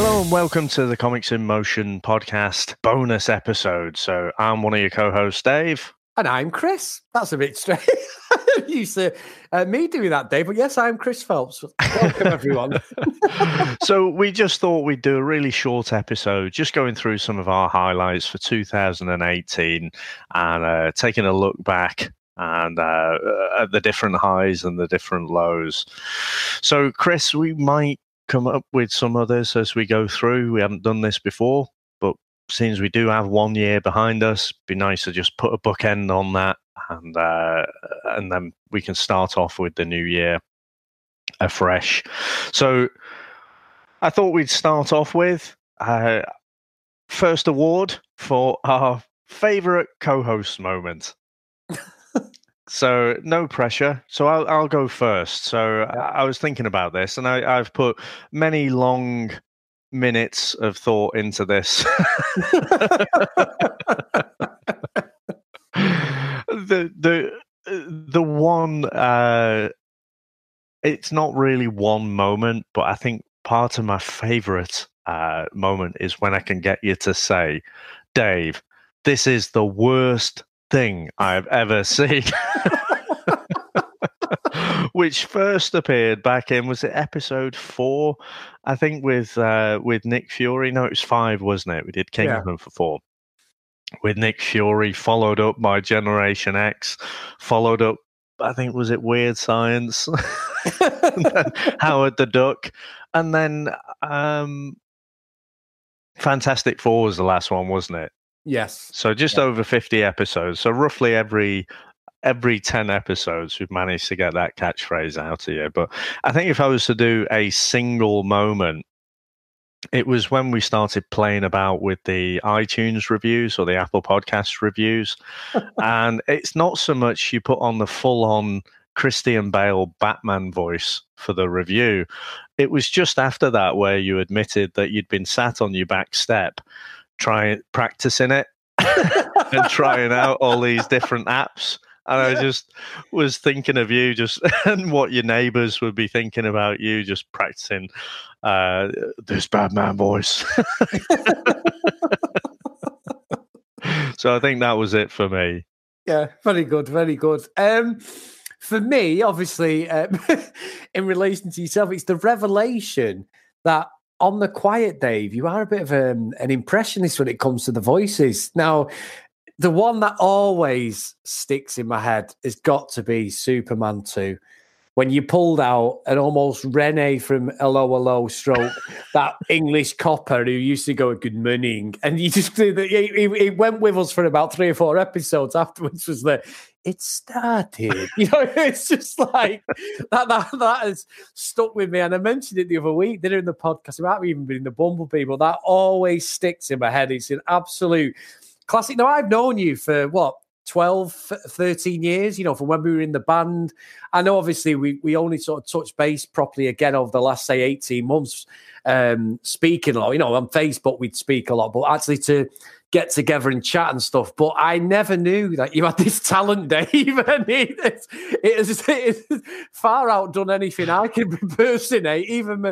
Hello and welcome to the Comics in Motion podcast bonus episode. So I'm one of your co-hosts, Dave. And I'm Chris. That's a bit strange. You say me doing that, Dave, but yes, I'm Chris Phelps. Welcome, everyone. So we just thought we'd do a really short episode, just going through some of our highlights for 2018 and taking a look back and at the different highs and the different lows. So, Chris, we might come up with some others as we go through. We haven't done this before, but since we do have 1 year behind us, it'd be nice to just put a bookend on that, and then we can start off with the new year afresh. So I thought we'd start off with first award for our favorite co-host moment. So no pressure. So I'll go first. So I was thinking about this, and I've put many long minutes of thought into this. The one, it's not really one moment, but I think part of my favorite moment is when I can get you to say, Dave, this is the worst thing I've ever seen, which first appeared back in, was it episode 4? I think with Nick Fury. No, it was 5, wasn't it? We did Kingpin for 4. With Nick Fury, followed up by Generation X, followed up, I think, was it Weird Science? Howard the Duck. And then Fantastic Four was the last one, wasn't it? Yes. So just over 50 episodes. So roughly every 10 episodes, we've managed to get that catchphrase out of you. But I think if I was to do a single moment, it was when we started playing about with the iTunes reviews or the Apple Podcast reviews. And it's not so much you put on the full-on Christian Bale Batman voice for the review. It was just after that where you admitted that you'd been sat on your back step practicing it and trying out all these different apps. And I just was thinking of you just and what your neighbors would be thinking about you just practicing this Batman voice. So I think that was it for me. Yeah, very good, very good. For me, obviously, in relation to yourself, it's the revelation that on the quiet, Dave, you are a bit of an impressionist when it comes to the voices. Now, the one that always sticks in my head has got to be Superman 2. When you pulled out an almost Rene from Hello, Hello stroke, that English copper who used to go, good morning. And you just did that. It went with us for about 3 or 4 episodes afterwards, was the, it started. You know, it's just like that has stuck with me. And I mentioned it the other week, did it in the podcast. It might have even been in the Bumblebee, but that always sticks in my head. It's an absolute classic. Now, I've known you for, what, 12, 13 years, you know, from when we were in the band. I know, obviously, we only sort of touched base properly again over the last, say, 18 months, speaking a lot. You know, on Facebook, we'd speak a lot, but actually to get together and chat and stuff. But I never knew that you had this talent, Dave. And it has far outdone anything I can impersonate, even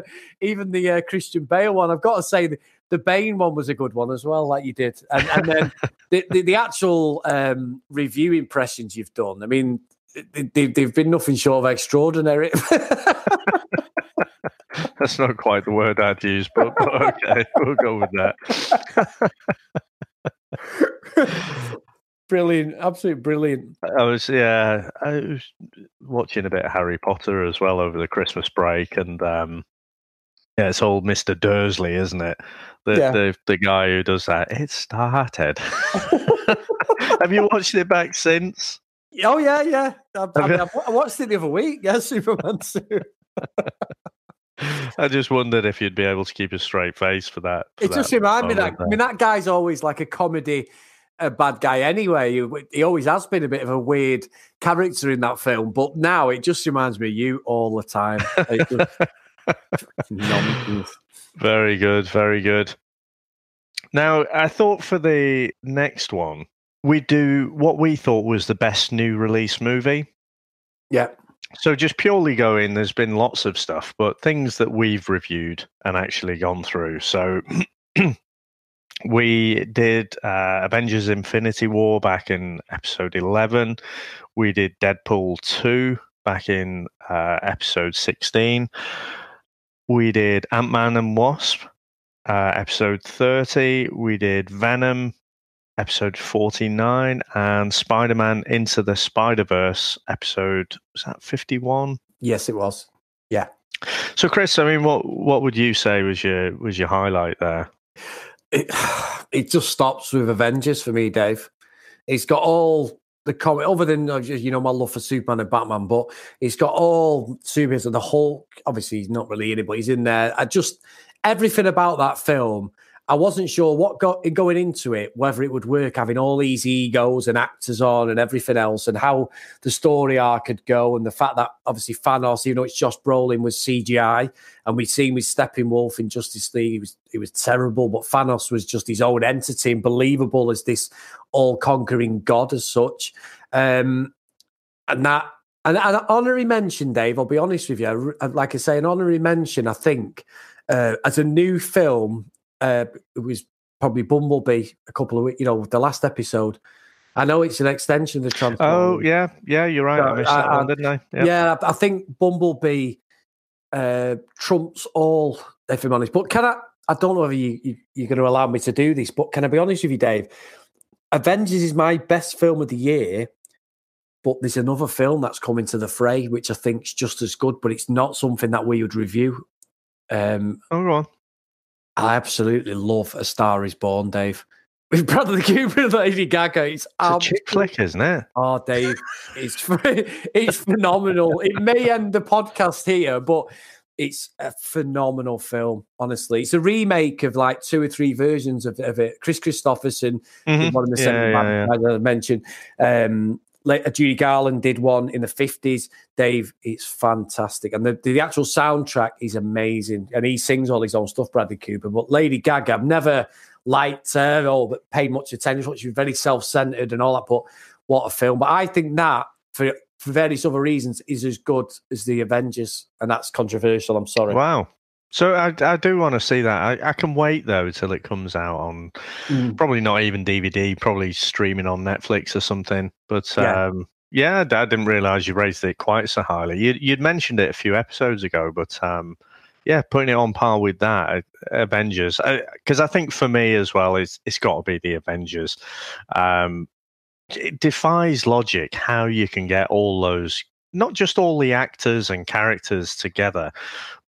the Christian Bale one. I've got to say, the Bane one was a good one as well, like you did. And then the actual review impressions you've done, I mean, they've been nothing short of extraordinary. That's not quite the word I'd use, but okay, we'll go with that. Brilliant, absolutely brilliant. I was watching a bit of Harry Potter as well over the Christmas break, and yeah, it's old Mr. Dursley, isn't it? The guy who does that. It started. Have you watched it back since? Oh, yeah. I watched it the other week. Yeah, Superman 2. I just wondered if you'd be able to keep a straight face for that. It just reminded me that, I mean, that guy's always like a comedy, a bad guy anyway. He always has been a bit of a weird character in that film, but now it just reminds me of you all the time. Very good, very good. Now, I thought for the next one, we do what we thought was the best new release movie. Yeah. So just purely going, there's been lots of stuff, but things that we've reviewed and actually gone through. So we did Avengers Infinity War back in episode 11. We did Deadpool 2 back in episode 16. We did Ant-Man and Wasp, episode 30. We did Venom, episode 49, and Spider-Man into the Spider-Verse, episode, was that 51? Yes, it was. Yeah. So, Chris, I mean, what would you say was your highlight there? It just stops with Avengers for me, Dave. It's got all the comic, other than, you know, my love for Superman and Batman, but it's got all superheroes and the Hulk. Obviously, he's not really in it, but he's in there. I just, everything about that film, I wasn't sure what got going into it, whether it would work, having all these egos and actors on and everything else, and how the story arc could go, and the fact that obviously Thanos, even though it's Josh Brolin, was CGI, and we'd seen with Steppenwolf in Justice League, he was terrible, but Thanos was just his own entity and believable as this all-conquering god as such. And an honorary mention, Dave, I'll be honest with you, like I say, an honorary mention, I think, as a new film, it was probably Bumblebee a couple of weeks, you know, the last episode. I know it's an extension of the Transformers. Oh, yeah, you're right. I missed that one, didn't I? Yeah. Yeah, I think Bumblebee trumps all, if I'm honest. But can I don't know if you're going to allow me to do this, but can I be honest with you, Dave? Avengers is my best film of the year, but there's another film that's coming to the fray, which I think is just as good, but it's not something that we would review. Oh, go on. I absolutely love A Star Is Born, Dave. With Bradley Cooper and Lady Gaga, it's a chick flick, isn't it? Oh, Dave, it's phenomenal. It may end the podcast here, but it's a phenomenal film, honestly. It's a remake of like two or three versions of it. Chris Christopherson, did one in the 70s, as I mentioned. Judy Garland did one in the 50s. Dave, it's fantastic. And the actual soundtrack is amazing. And he sings all his own stuff, Bradley Cooper. But Lady Gaga, I've never liked her or paid much attention. She's very self-centered and all that. But what a film. But I think that, for various other reasons, is as good as The Avengers. And that's controversial. I'm sorry. Wow. So I do want to see that. I can wait, though, till it comes out on probably not even DVD, probably streaming on Netflix or something. But yeah, I didn't realize you rated it quite so highly. You'd mentioned it a few episodes ago, but yeah, putting it on par with that, Avengers, because I think for me as well, it's got to be The Avengers. It defies logic how you can get all those, not just all the actors and characters together,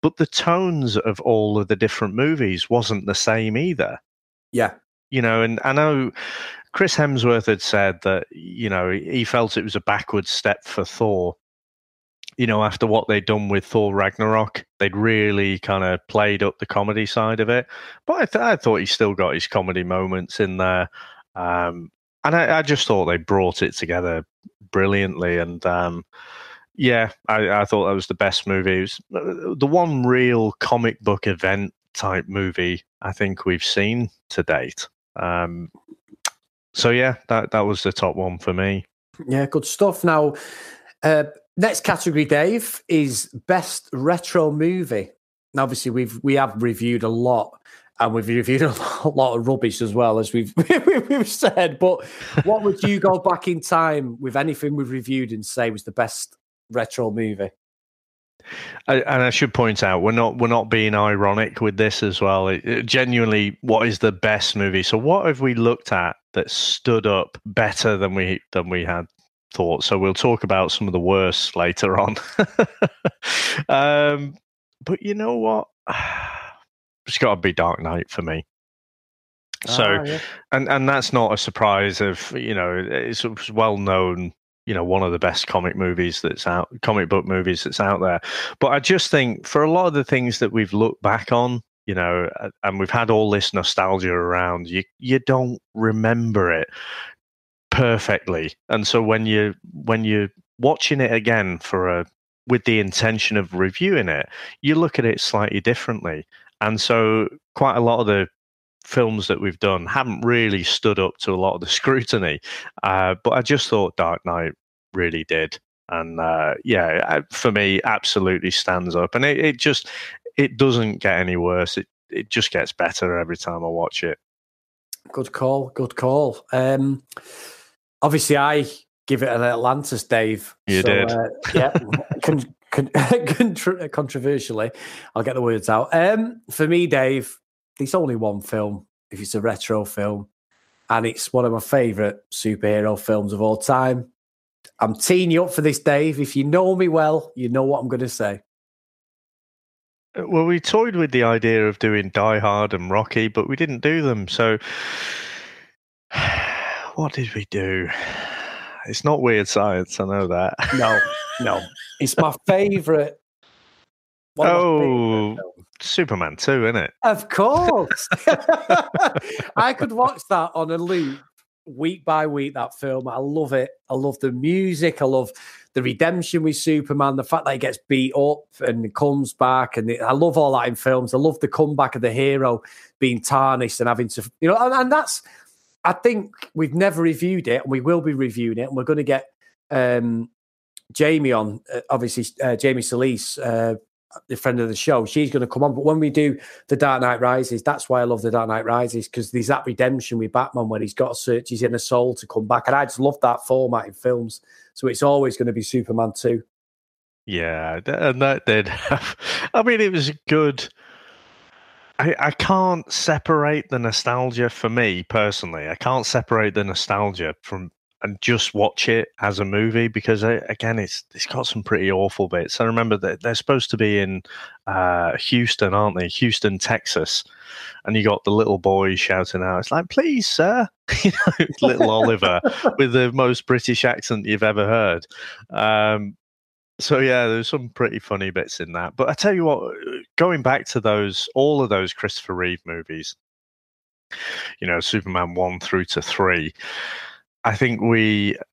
but the tones of all of the different movies wasn't the same either. Yeah. You know, and I know Chris Hemsworth had said that, you know, he felt it was a backward step for Thor. You know, after what they'd done with Thor Ragnarok, they'd really kind of played up the comedy side of it. But I thought he still got his comedy moments in there. And I just thought they brought it together brilliantly. And, yeah, I thought that was the best movie. It was the one real comic book event type movie I think we've seen to date. So, yeah, that was the top one for me. Yeah, good stuff. Now, next category, Dave, is best retro movie. Now, obviously, we have reviewed a lot, and we've reviewed a lot of rubbish as well, as we've said. But what would you go back in time with anything we've reviewed and say was the best retro movie? And I should point out, we're not being ironic with this as well. Genuinely, what is the best movie? So what have we looked at that stood up better than we had thought? So we'll talk about some of the worst later on. But you know what? It's got to be Dark Knight for me. So, yeah. And that's not a surprise of, you know, it's well known, you know, one of the best comic book movies that's out there. But I just think for a lot of the things that we've looked back on, you know, and we've had all this nostalgia around, you don't remember it perfectly. And so when you're watching it again with the intention of reviewing it, you look at it slightly differently. And so quite a lot of the films that we've done haven't really stood up to a lot of the scrutiny, but I just thought Dark Knight really did. And yeah, for me, absolutely stands up. And it doesn't get any worse. It just gets better every time I watch it. Good call. Good call. Obviously, I give it an Atlantis, Dave. You did. Yeah. Controversially, I'll get the words out. For me, Dave, it's only one film, if it's a retro film, and it's one of my favourite superhero films of all time. I'm teeing you up for this, Dave. If you know me well, you know what I'm going to say. Well, we toyed with the idea of doing Die Hard and Rocky, but we didn't do them. So what did we do? It's not Weird Science, I know that. No. It's my favourite. Oh, Superman 2, isn't it? Of course. I could watch that on a loop week by week, that film. I love it. I love the music. I love the redemption with Superman, the fact that he gets beat up and comes back. And I love all that in films. I love the comeback of the hero being tarnished and having to, you know, and that's, I think we've never reviewed it, and we will be reviewing it, and we're going to get Jamie on, obviously, Jamie Solis, the friend of the show. She's going to come on. But when we do The Dark Knight Rises, that's why I love The Dark Knight Rises, because there's that redemption with Batman when he's got to search his inner soul to come back. And I just love that format in films. So it's always going to be Superman 2. Yeah, and that did have... I mean, it was good... I can't separate the nostalgia for me personally. I can't separate the nostalgia from and just watch it as a movie because, again, it's got some pretty awful bits. I remember that they're supposed to be in Houston, aren't they? Houston, Texas. And you got the little boy shouting out, it's like, please, sir. You know, little Oliver with the most British accent you've ever heard. So, yeah, there's some pretty funny bits in that. But I tell you what, going back to all of those Christopher Reeve movies, you know, Superman 1 through to 3, I think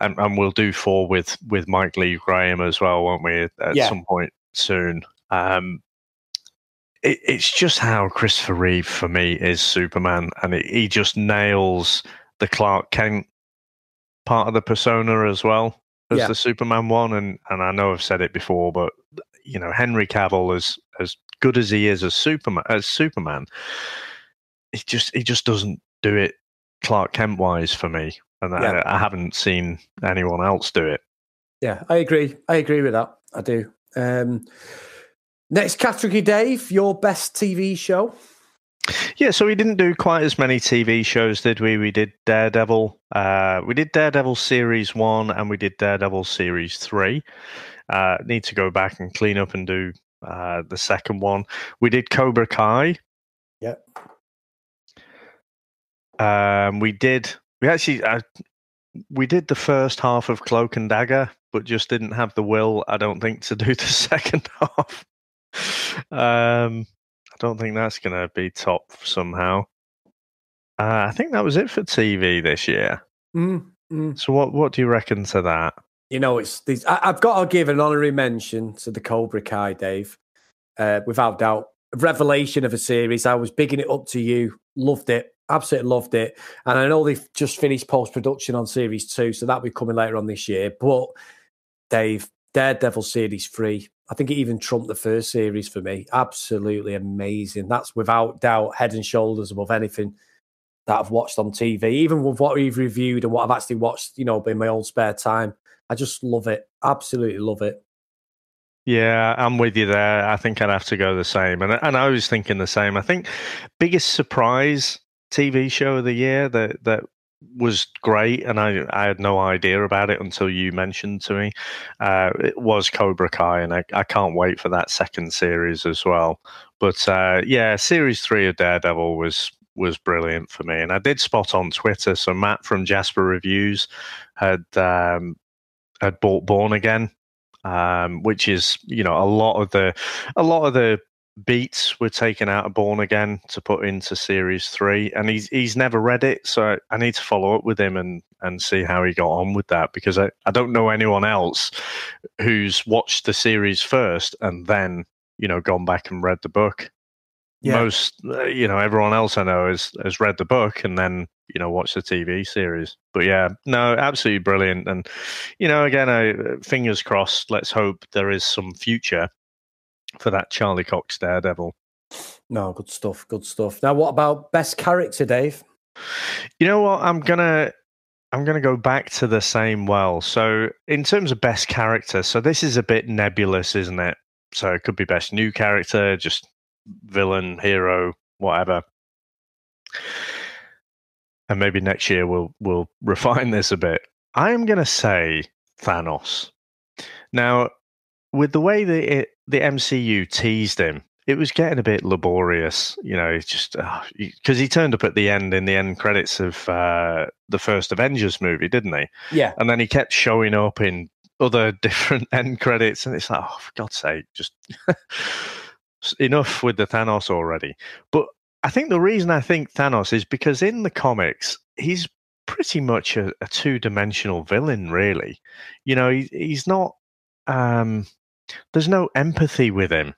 and we'll do 4 with Mike Lee Graham as well, won't we, at some point soon. It's just how Christopher Reeve, for me, is Superman. And he just nails the Clark Kent part of the persona as well. There's the Superman one, and I know I've said it before, but you know, Henry Cavill, as good as he is as Superman, he just doesn't do it Clark Kent wise for me, and I haven't seen anyone else do it. Yeah, I agree. I agree with that. I do. Next category, Dave, your best TV show. Yeah, so we didn't do quite as many TV shows, did we? We did Daredevil. We did Daredevil Series 1 and we did Daredevil Series 3. Need to go back and clean up and do the second one. We did Cobra Kai. Yeah. We did the first half of Cloak and Dagger, but just didn't have the will, I don't think, to do the second half. I don't think that's going to be top somehow. I think that was it for TV this year. So what do you reckon to that? You know, I've got to give an honorary mention to the Cobra Kai, Dave. Without doubt, a revelation of a series. I was bigging it up to you. Loved it. Absolutely loved it. And I know they've just finished post-production on Series 2, so that'll be coming later on this year. But, Dave, Daredevil Series 3, I think it even trumped the first series for me. Absolutely amazing. That's without doubt head and shoulders above anything that I've watched on TV, even with what we've reviewed and what I've actually watched, you know, in my own spare time. I just love it. Absolutely love it. Yeah, I'm with you there. I think I'd have to go the same. And I was thinking the same. I think biggest surprise TV show of the year that was great, and I had no idea about it until you mentioned to me. It was Cobra Kai, and I can't wait for that second series as well. But Series 3 of Daredevil was brilliant for me, and I did spot on Twitter. So Matt from Jasper Reviews had bought Born Again, which is, you know, a lot of the beats were taken out of Born Again to put into Series 3, and he's never read it, so I need to follow up with him and see how he got on with that, because I don't know anyone else who's watched the series first and then, you know, gone back and read the book. Most, you know, everyone else I know has read the book and then you know, watch the TV series. But yeah, no, absolutely brilliant. And, you know, again, fingers crossed, let's hope there is some future for that Charlie Cox Daredevil. No, good stuff, good stuff. Now, what about best character, Dave? You know what, I'm gonna go back to the same well. So in terms of best character, so this is a bit nebulous, isn't it? So it could be best new character, just villain, hero, whatever. And maybe next year we'll refine this a bit. I am going to say Thanos. Now, with the way the MCU teased him, it was getting a bit laborious, you know, just because he turned up at the end in the end credits of the first Avengers movie, didn't he? Yeah. And then he kept showing up in other different end credits, and it's like, oh, for God's sake, just enough with the Thanos already. But I think the reason I think Thanos is because in the comics, he's pretty much a two-dimensional villain, really. You know, he's not... there's no empathy with him.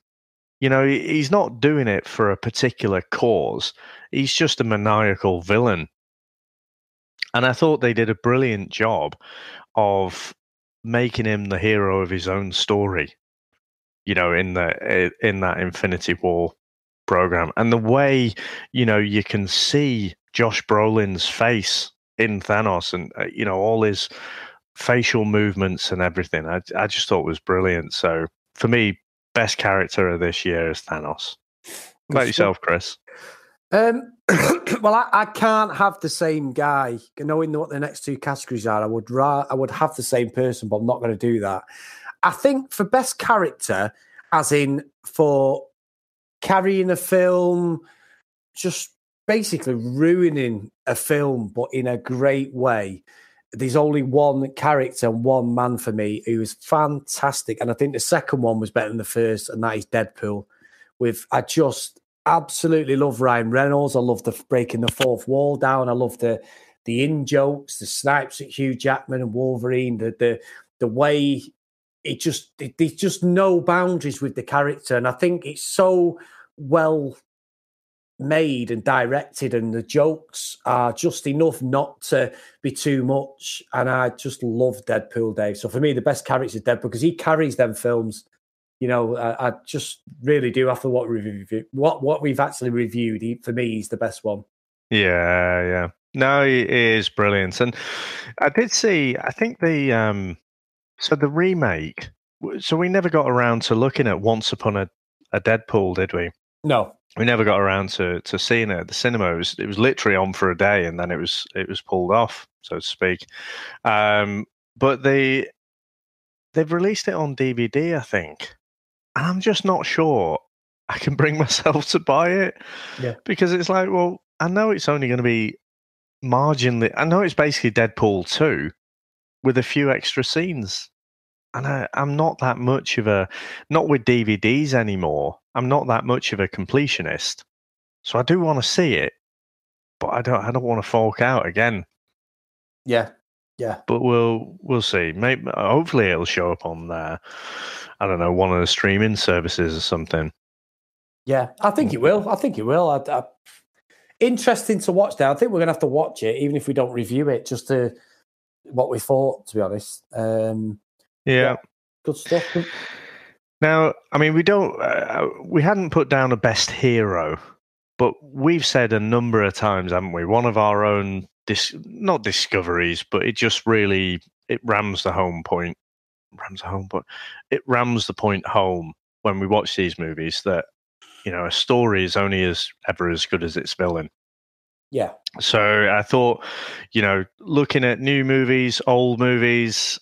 You know, he's not doing it for a particular cause. He's just a maniacal villain. And I thought they did a brilliant job of making him the hero of his own story, you know, in that Infinity War program. And the way, you know, you can see Josh Brolin's face in Thanos and, you know, all his facial movements and everything, I just thought was brilliant. So for me, best character of this year is Thanos. What about yourself, Chris? Well, I can't have the same guy. Knowing what the next two categories are, I would have the same person, but I'm not going to do that. I think for best character, as in for carrying a film, just basically ruining a film, but in a great way, there's only one character and one man for me who is fantastic. And I think the second one was better than the first, and that is Deadpool. I just absolutely love Ryan Reynolds. I love the breaking the fourth wall down. I love the in-jokes, the snipes at Hugh Jackman and Wolverine, the way there's just no boundaries with the character. And I think it's so well made and directed, and the jokes are just enough not to be too much. And I just love Deadpool, Dave. So for me, the best character is Deadpool, because he carries them films. You know, I just really do. After what we've actually reviewed, for me, he's the best one. Yeah, yeah. No, he is brilliant. And I did see, I think the remake, so we never got around to looking at Once Upon a Deadpool, did we? No. We never got around to seeing it at the cinema. It was literally on for a day, and then it was pulled off, so to speak. But they've released it on DVD, I think. And I'm just not sure I can bring myself to buy it. Yeah. Because it's like, well, I know it's only going to be marginally... I know it's basically Deadpool 2 with a few extra scenes. And I'm not that much of a... Not with DVDs anymore. I'm not that much of a completionist. So I do want to see it, but I don't want to fork out again. Yeah. Yeah, but we'll see. Maybe, hopefully, it'll show up on there. I don't know, one of the streaming services or something. Yeah, I think it will. Interesting to watch now. I think we're gonna have to watch it, even if we don't review it, just to what we thought. To be honest, yeah, good stuff. Now, I mean, we hadn't put down a best hero, but we've said a number of times, haven't we? One of our own. Not discoveries, but it just really it rams the point home when we watch these movies that, you know, a story is only as good as its villain. Yeah. So I thought, you know, looking at new movies, old movies,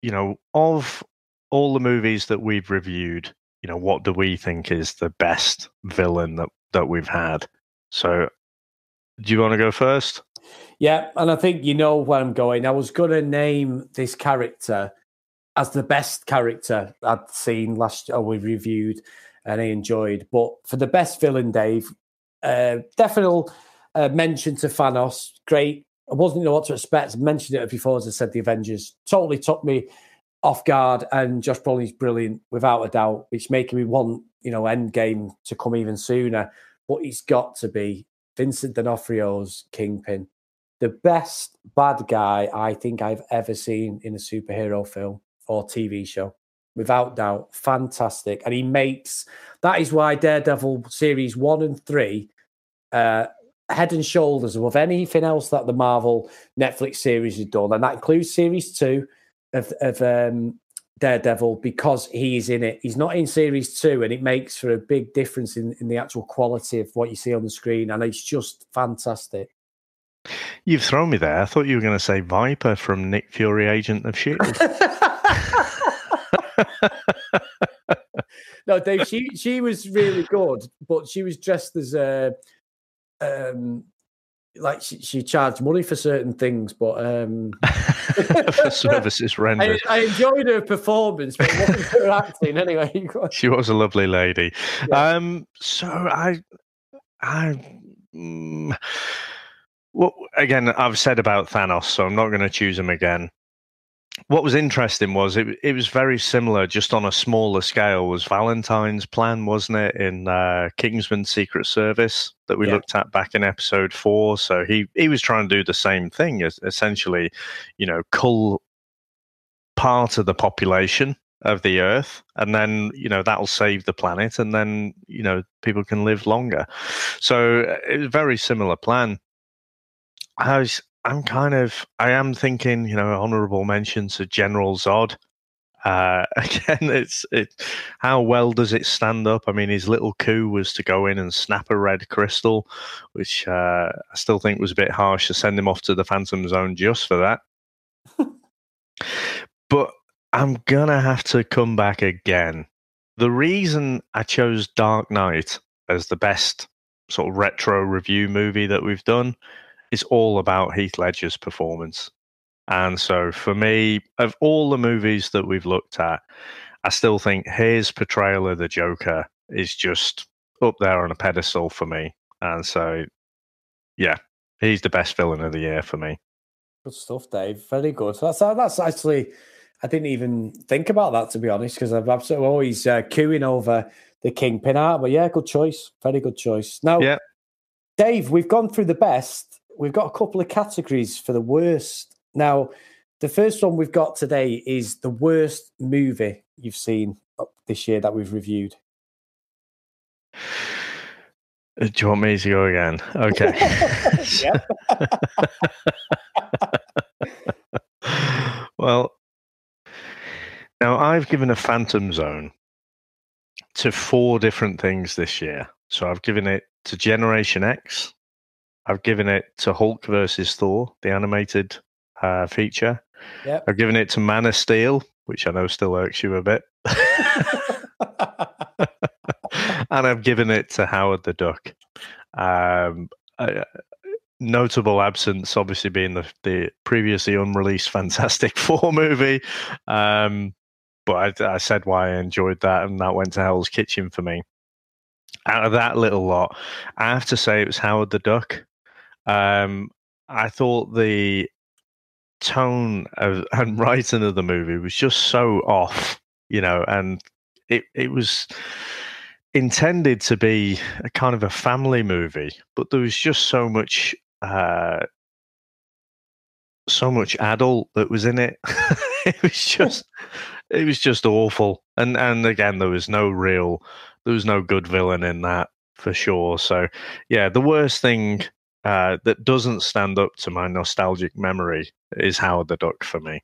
you know, of all the movies that we've reviewed, you know, what do we think is the best villain that we've had? So do you want to go first? Yeah, and I think you know where I'm going. I was going to name this character as the best character I'd seen last year, we reviewed and I enjoyed. But for the best villain, Dave, definitely mention to Thanos. Great. I wasn't know what to expect. I mentioned it before, as I said, the Avengers. Totally took me off guard, and Josh Brolin's brilliant, without a doubt. It's making me want, you know, Endgame to come even sooner. But it's got to be Vincent D'Onofrio's Kingpin. the best bad guy I think I've ever seen in a superhero film or TV show. Without doubt, fantastic. And he makes... That is why Daredevil series 1 and 3, head and shoulders above anything else that the Marvel Netflix series has done. And that includes series 2 of Daredevil, because he is in it. He's not in series 2, and it makes for a big difference in the actual quality of what you see on the screen. And it's just fantastic. You've thrown me there. I thought you were going to say Viper from Nick Fury, Agent of S.H.I.E.L.D. No, Dave, she was really good, but she was dressed as a like she charged money for certain things, but for services rendered. I enjoyed her performance, but it wasn't her acting anyway. She was a lovely lady. Yeah. Well, again, I've said about Thanos, so I'm not going to choose him again. What was interesting was it was very similar, just on a smaller scale, was Valentine's plan, wasn't it, in Kingsman's Secret Service that we looked at back in episode 4. So he was trying to do the same thing, essentially, you know, cull part of the population of the Earth, and then, you know, that'll save the planet, and then, you know, people can live longer. So it was a very similar plan. I am thinking, you know, honourable mentions to General Zod. Again, it's how well does it stand up? I mean, his little coup was to go in and snap a red crystal, which I still think was a bit harsh to send him off to the Phantom Zone just for that. But I'm going to have to come back again. The reason I chose Dark Knight as the best sort of retro review movie that we've done, it's all about Heath Ledger's performance. And so for me, of all the movies that we've looked at, I still think his portrayal of the Joker is just up there on a pedestal for me. And so, yeah, he's the best villain of the year for me. Good stuff, Dave. Very good. That's actually, I didn't even think about that, to be honest, because I've absolutely always queuing over the Kingpin art. But yeah, good choice. Very good choice. Now, Dave, we've gone through the best. We've got a couple of categories for the worst. Now, the first one we've got today is the worst movie you've seen this year that we've reviewed. Do you want me to go again? Okay. Well, now I've given a Phantom Zone to 4 different things this year. So I've given it to Generation X. I've given it to Hulk versus Thor, the animated feature. Yep. I've given it to Man of Steel, which I know still irks you a bit. And I've given it to Howard the Duck. Notable absence, obviously, being the previously unreleased Fantastic Four movie. But I said why I enjoyed that, and that went to Hell's Kitchen for me. Out of that little lot, I have to say it was Howard the Duck. I thought the tone and writing of the movie was just so off, you know, and it was intended to be a kind of a family movie, but there was just so much adult that was in it. It was just awful. And again, there was no good villain in that for sure. So yeah, the worst thing that doesn't stand up to my nostalgic memory is Howard the Duck for me.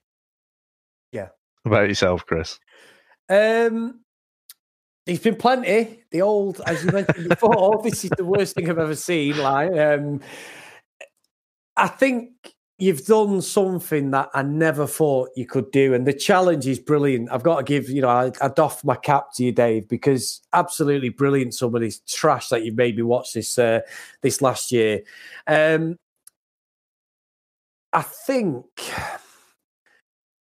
Yeah. How about yourself, Chris? There's been plenty. The old, as you mentioned before, this is the worst thing I've ever seen. Like, I think you've done something that I never thought you could do. And the challenge is brilliant. I've got to give, you know, I doff my cap to you, Dave, because absolutely brilliant. Somebody's trash that you made me watch this last year. I think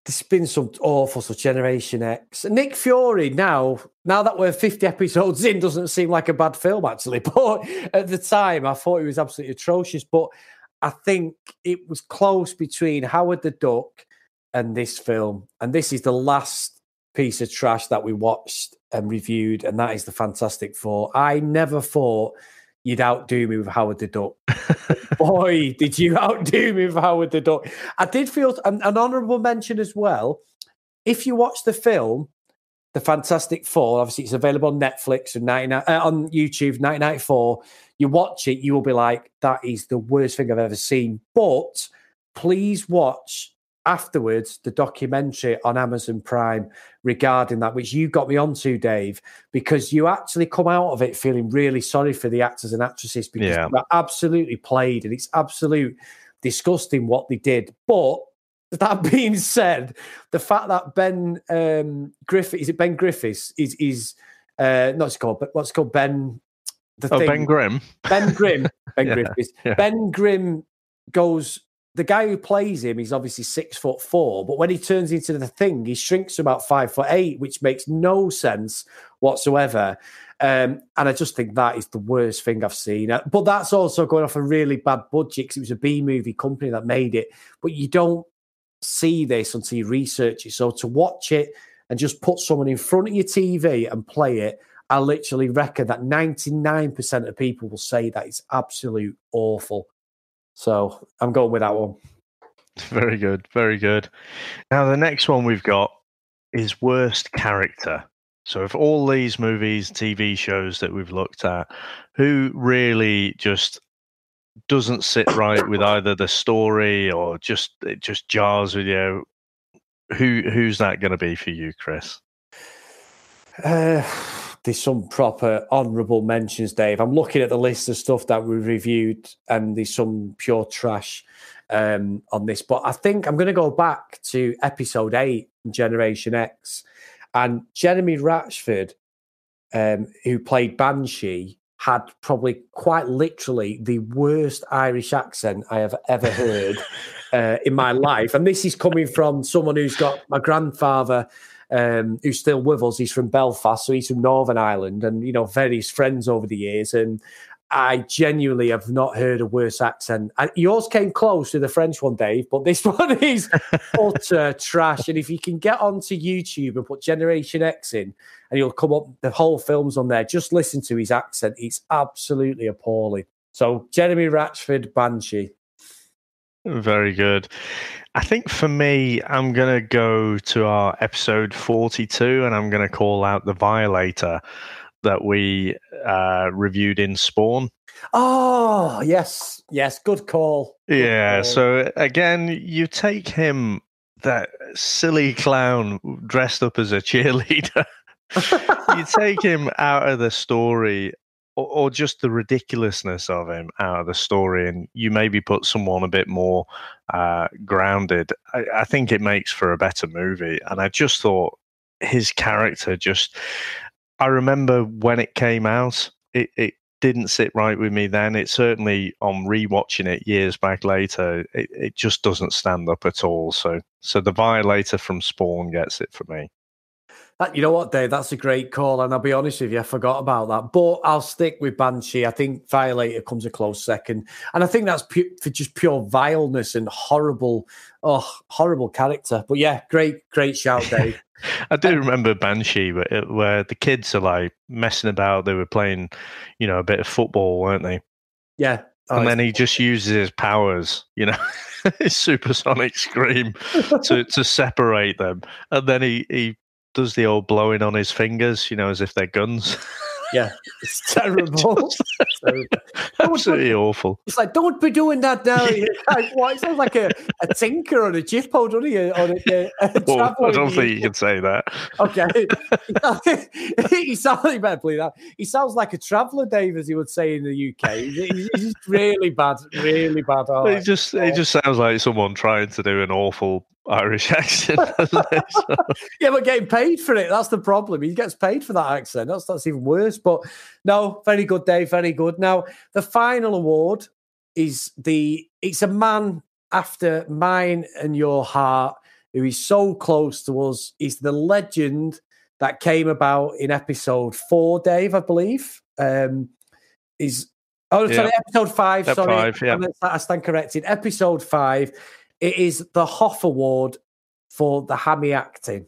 there's been some awful stuff, Generation X. Nick Fury now that we're 50 episodes in, doesn't seem like a bad film, actually. But at the time, I thought it was absolutely atrocious. But I think it was close between Howard the Duck and this film. And this is the last piece of trash that we watched and reviewed, and that is the Fantastic Four. I never thought you'd outdo me with Howard the Duck. Boy, did you outdo me with Howard the Duck. I did feel an honourable mention as well. If you watch the film, The Fantastic Four, obviously it's available on Netflix and on YouTube, 1994. You watch it, you will be like, that is the worst thing I've ever seen. But please watch afterwards the documentary on Amazon Prime regarding that, which you got me onto, Dave, because you actually come out of it feeling really sorry for the actors and actresses because they were absolutely played and it's absolute disgusting what they did. But that being said, the fact that Ben Griffith, is it Ben Griffiths? Ben Grimm. Ben Grimm. Ben Griffiths. Yeah. Ben Grimm goes... The guy who plays him, he's obviously 6'4", but when he turns into the Thing, he shrinks to about 5'8", which makes no sense whatsoever. And I just think that is the worst thing I've seen. But that's also going off a really bad budget because it was a B-movie company that made it. But you don't see this until you research it. So to watch it and just put someone in front of your TV and play it, I literally reckon that 99% of people will say that it's absolute awful. So I'm going with that one. Very good. Very good. Now, the next one we've got is worst character. So of all these movies, TV shows that we've looked at, who really just doesn't sit right with either the story or just it just jars with you? Who's that going to be for you, Chris? There's some proper honourable mentions, Dave. I'm looking at the list of stuff that we reviewed and there's some pure trash on this. But I think I'm going to go back to episode 8, Generation X. And Jeremy Ratchford, who played Banshee, had probably quite literally the worst Irish accent I have ever heard in my life. And this is coming from someone who's got my grandfather... who's still with us. He's from Belfast, so he's from Northern Ireland, and you know various friends over the years. And I genuinely have not heard a worse accent. Yours came close to the French one, Dave, but this one is utter trash. And if you can get onto YouTube and put Generation X in, and you'll come up the whole film's on there. Just listen to his accent; it's absolutely appalling. So Jeremy Ratchford, Banshee. Very good. I think for me, I'm going to go to our episode 42 and I'm going to call out the Violator that we reviewed in Spawn. Oh, yes. Yes. Good call. Good call. So again, you take him, that silly clown dressed up as a cheerleader, you take him out of the story. Or just the ridiculousness of him out of the story, and you maybe put someone a bit more grounded. I think it makes for a better movie. And I just thought his character I remember when it came out, it didn't sit right with me then. It certainly, on rewatching it years back later, it just doesn't stand up at all. So the Violator from Spawn gets it for me. You know what, Dave? That's a great call, and I'll be honest with you, I forgot about that. But I'll stick with Banshee. I think Violator comes a close second, and I think that's for just pure vileness and horrible character. But yeah, great shout, Dave. I do remember Banshee, where the kids are like messing about. They were playing, you know, a bit of football, weren't they? Yeah. And then he just uses his powers, you know, his supersonic scream to separate them, and then he does the old blowing on his fingers, you know, as if they're guns. Yeah, it's terrible. It's terrible. Absolutely awful. It's like, don't be doing that now. It sounds like a tinker on a jippo, doesn't he? I don't think you can say that. Okay. You better believe that. He sounds like a traveller, Dave, as he would say in the UK. He's just really bad. He just sounds like someone trying to do an awful Irish accent. Yeah, but getting paid for it, that's the problem. He gets paid for that accent. That's even worse. But no, very good, Dave, very good. Now, the final award is it's a man after mine and your heart who is so close to us. He's the legend that came about in episode 4, Dave, I believe. Episode 5. I stand corrected. Episode 5. It is the Hoff Award for the hammy acting.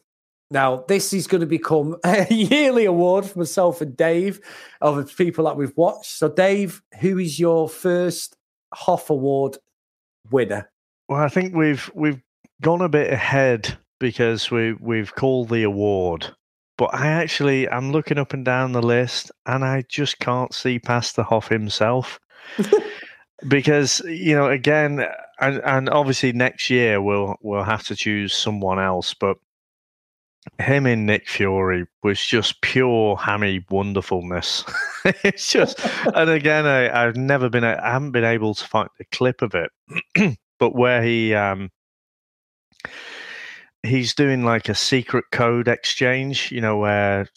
Now, this is going to become a yearly award for myself and Dave of people that we've watched. So, Dave, who is your first Hoff Award winner? Well, I think we've gone a bit ahead because we've called the award. But I'm looking up and down the list, and I just can't see past the Hoff himself. Because, you know, again, and obviously next year we'll have to choose someone else, but him in Nick Fury was just pure hammy wonderfulness. It's just, and again, I haven't been able to find a clip of it, but where he's doing like a secret code exchange, you know, where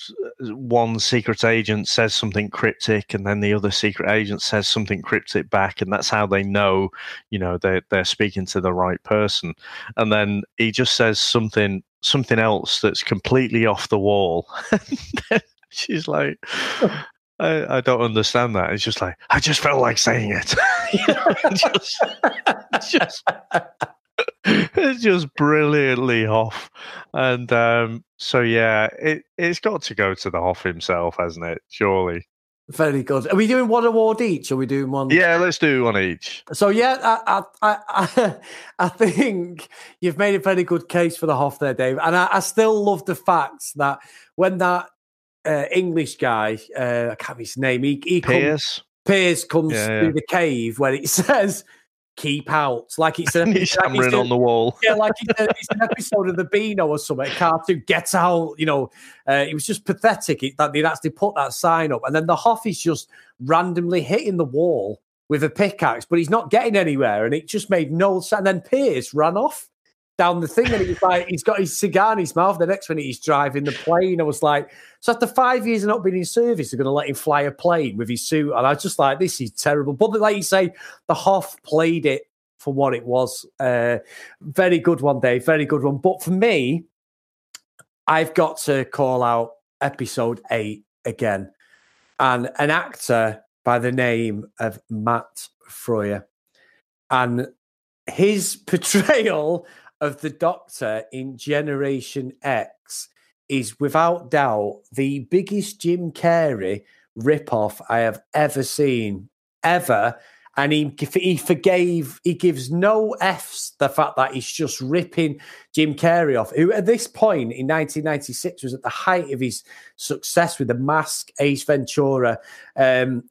one secret agent says something cryptic and then the other secret agent says something cryptic back. And that's how they know, you know, they're speaking to the right person. And then he just says something else that's completely off the wall. She's like, I don't understand that. It's just like, I just felt like saying it. You know, it's just brilliantly Hoff. And so, yeah, it's got to go to the Hoff himself, hasn't it? Surely. Very good. Are we doing one award each? Or are we doing one? Yeah, let's do one each. So, yeah, I think you've made a very good case for the Hoff there, Dave. And I still love the fact that when that English guy, I can't remember his name, Piers comes through the cave where it says... keep out, like it's an hammering on the wall. Yeah, like it's an episode of the Beano or something. Cartoon, get out. You know, it was just pathetic that they'd actually put that sign up, and then the Hoff is just randomly hitting the wall with a pickaxe, but he's not getting anywhere, and it just made no sense. And then Pierce ran off down the thing, and it was like he's got his cigar in his mouth. The next minute, he's driving the plane. I was like, so after 5 years of not being in service, they're going to let him fly a plane with his suit. And I was just like, this is terrible. But like you say, the Hoff played it for what it was. Very good one, Dave. Very good one. But for me, I've got to call out episode 8 again, and an actor by the name of Matt Frewer, and his portrayal of the Doctor in Generation X is without doubt the biggest Jim Carrey rip-off I have ever seen, ever. And he gives no Fs the fact that he's just ripping Jim Carrey off, who at this point in 1996 was at the height of his success with The Mask, Ace Ventura.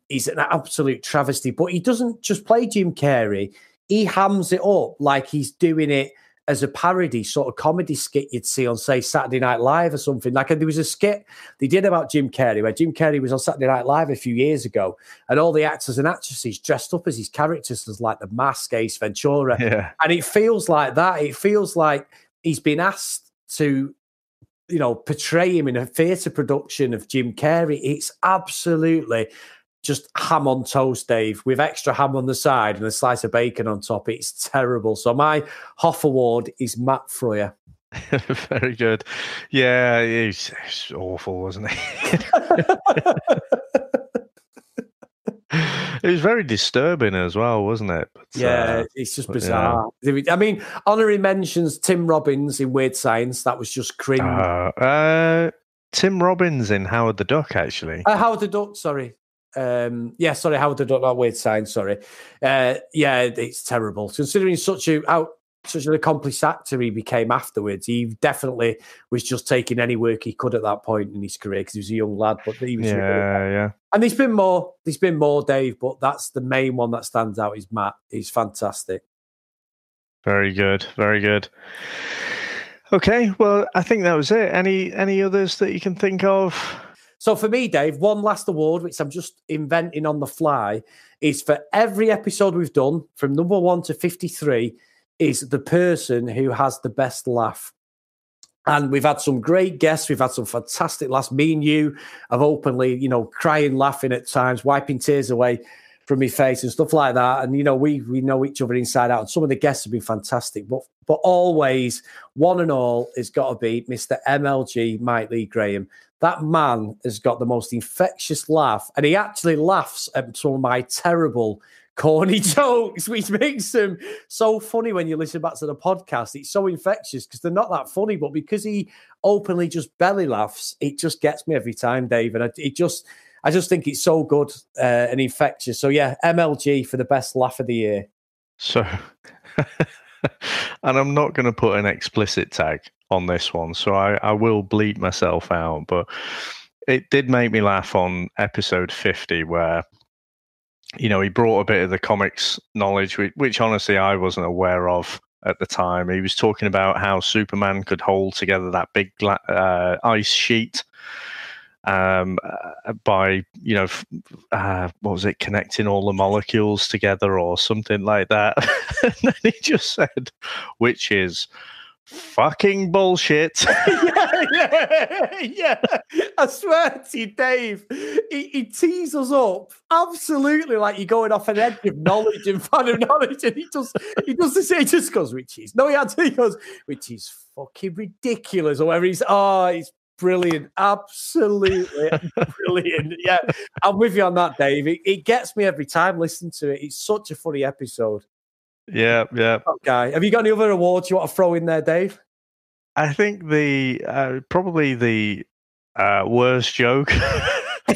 He's an absolute travesty, but he doesn't just play Jim Carrey. He hams it up like he's doing it as a parody sort of comedy skit you'd see on, say, Saturday Night Live or something. Like, and there was a skit they did about Jim Carrey where Jim Carrey was on Saturday Night Live a few years ago, and all the actors and actresses dressed up as his characters, as like The Mask, Ace Ventura. Yeah. And it feels like that. It feels like he's been asked to, you know, portray him in a theatre production of Jim Carrey. It's absolutely just ham on toast, Dave, with extra ham on the side and a slice of bacon on top. It's terrible. So my Hoff Award is Matt Frewer. Very good. Yeah, he's awful, wasn't he? It was very disturbing as well, wasn't it? But, it's just bizarre. Yeah. I mean, honorary mentions Tim Robbins in Weird Science. That was just cringe. Tim Robbins in Howard the Duck, actually. Howard the Duck, sorry. Howard the Duck, not Weird Science, sorry. It's terrible. Considering such an accomplished actor he became afterwards, he definitely was just taking any work he could at that point in his career because he was a young lad. But he was And there's been more, Dave, but that's the main one that stands out is Matt. He's fantastic. Very good, very good. Okay, well, I think that was it. Any others that you can think of? So for me, Dave, one last award, which I'm just inventing on the fly, is for every episode we've done, from number 1 to 53, is the person who has the best laugh. And we've had some great guests. We've had some fantastic laughs. Me and you have openly, you know, crying, laughing at times, wiping tears away from my face and stuff like that. And, you know, we know each other inside out. And some of the guests have been fantastic. But always, one and all, has got to be Mr. MLG, Mike Lee Graham. That man has got the most infectious laugh, and he actually laughs at some of my terrible corny jokes, which makes them so funny when you listen back to the podcast. It's so infectious because they're not that funny, but because he openly just belly laughs, it just gets me every time, Dave. And I just think it's so good and infectious. So yeah, MLG for the best laugh of the year. So, and I'm not going to put an explicit tag on this one, so I will bleep myself out, but it did make me laugh on episode 50 where, you know, he brought a bit of the comics knowledge, which honestly I wasn't aware of at the time. He was talking about how Superman could hold together that big ice sheet by, you know, what was it, connecting all the molecules together or something like that. And then he just said, which is fucking bullshit. yeah. I swear to you, Dave, he tees us up absolutely like you're going off an edge of knowledge and fan of knowledge, and he just goes, which is which is fucking ridiculous, or whatever. He's brilliant, absolutely brilliant. Yeah, I'm with you on that, Dave. It gets me every time listening to it. It's such a funny episode. Yeah. Okay. Have you got any other awards you want to throw in there, Dave? I think probably the worst joke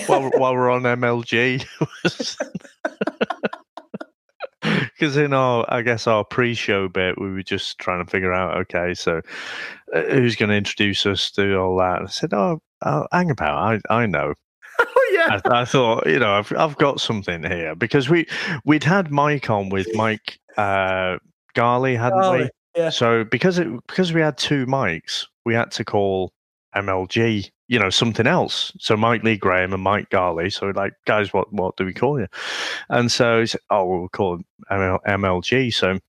while we're on MLG, because in our pre-show bit we were just trying to figure out, okay, so who's going to introduce us to all that? And I said, hang about, I know. Oh, yeah. I thought, you know, I've got something here, because we'd had Mike on with Mike Garley, hadn't we? Yeah. So because we had two mics, we had to call MLG, you know, something else. So Mike Lee Graham and Mike Garley. So like, guys, what do we call you? And so he said, we'll call him MLG. So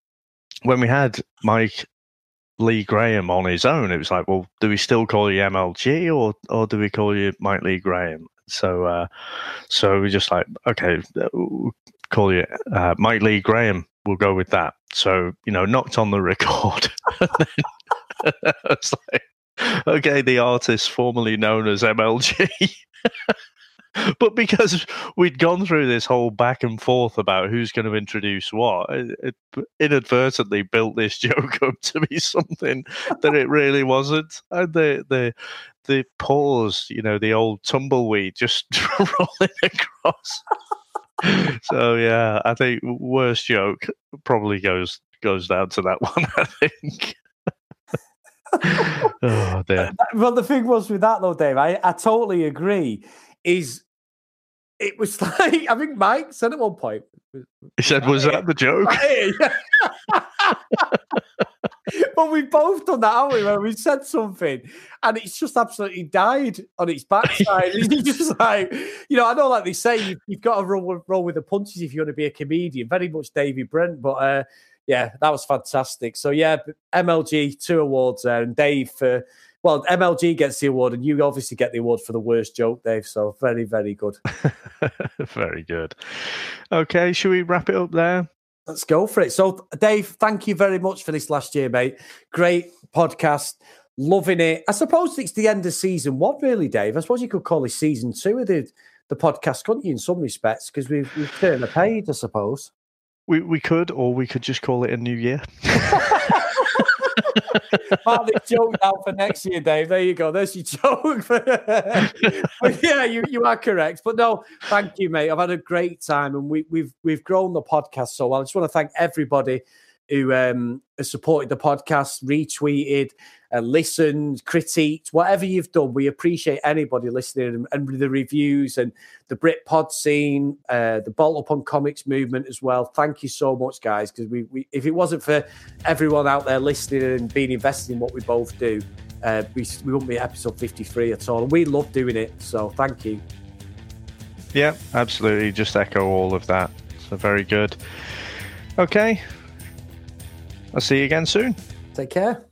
when we had Mike Lee Graham on his own, it was like, well, do we still call you MLG or do we call you Mike Lee Graham? So we're just like, okay, we'll call you Mike Lee Graham. We'll go with that. So, you know, knocked on the record. I was like, okay, the artist formerly known as MLG. But because we'd gone through this whole back and forth about who's going to introduce what, it inadvertently built this joke up to be something that it really wasn't. And the pause, you know, the old tumbleweed just rolling across. So yeah, I think worst joke probably goes down to that one, I think. Oh dear. Well, the thing was with that though, Dave, I totally agree. It was like, I think Mike said at one point, he said, was that the joke? But we've both done that, haven't we? Where we've said something and it's just absolutely died on its backside. It's just like, you know, I know, like they say, you've got to roll with the punches if you want to be a comedian. Very much Davy Brent, but yeah, that was fantastic. So yeah, MLG, two awards there, and Dave for... Well, MLG gets the award, and you obviously get the award for the worst joke, Dave. So very, very good. Very good. Okay, should we wrap it up there? Let's go for it. So, Dave, thank you very much for this last year, mate. Great podcast. Loving it. I suppose it's the end of season one, really, Dave. I suppose you could call it season two of the podcast, couldn't you, in some respects? Because we've turned a page, I suppose. We could, or we could just call it a new year. Mark this joke down for next year, Dave. There you go. There's your joke. But yeah, you are correct. But no, thank you, mate. I've had a great time, and we've grown the podcast so well. I just want to thank everybody who has supported the podcast, retweeted, listened, critiqued, whatever you've done. We appreciate anybody listening, and the reviews and the Britpod scene, the Bolt Up on Comics movement as well. Thank you so much, guys, because we if it wasn't for everyone out there listening and being invested in what we both do, we wouldn't be at episode 53 at all. And we love doing it, so thank you. Yeah, absolutely. Just echo all of that. So very good. Okay. I'll see you again soon. Take care.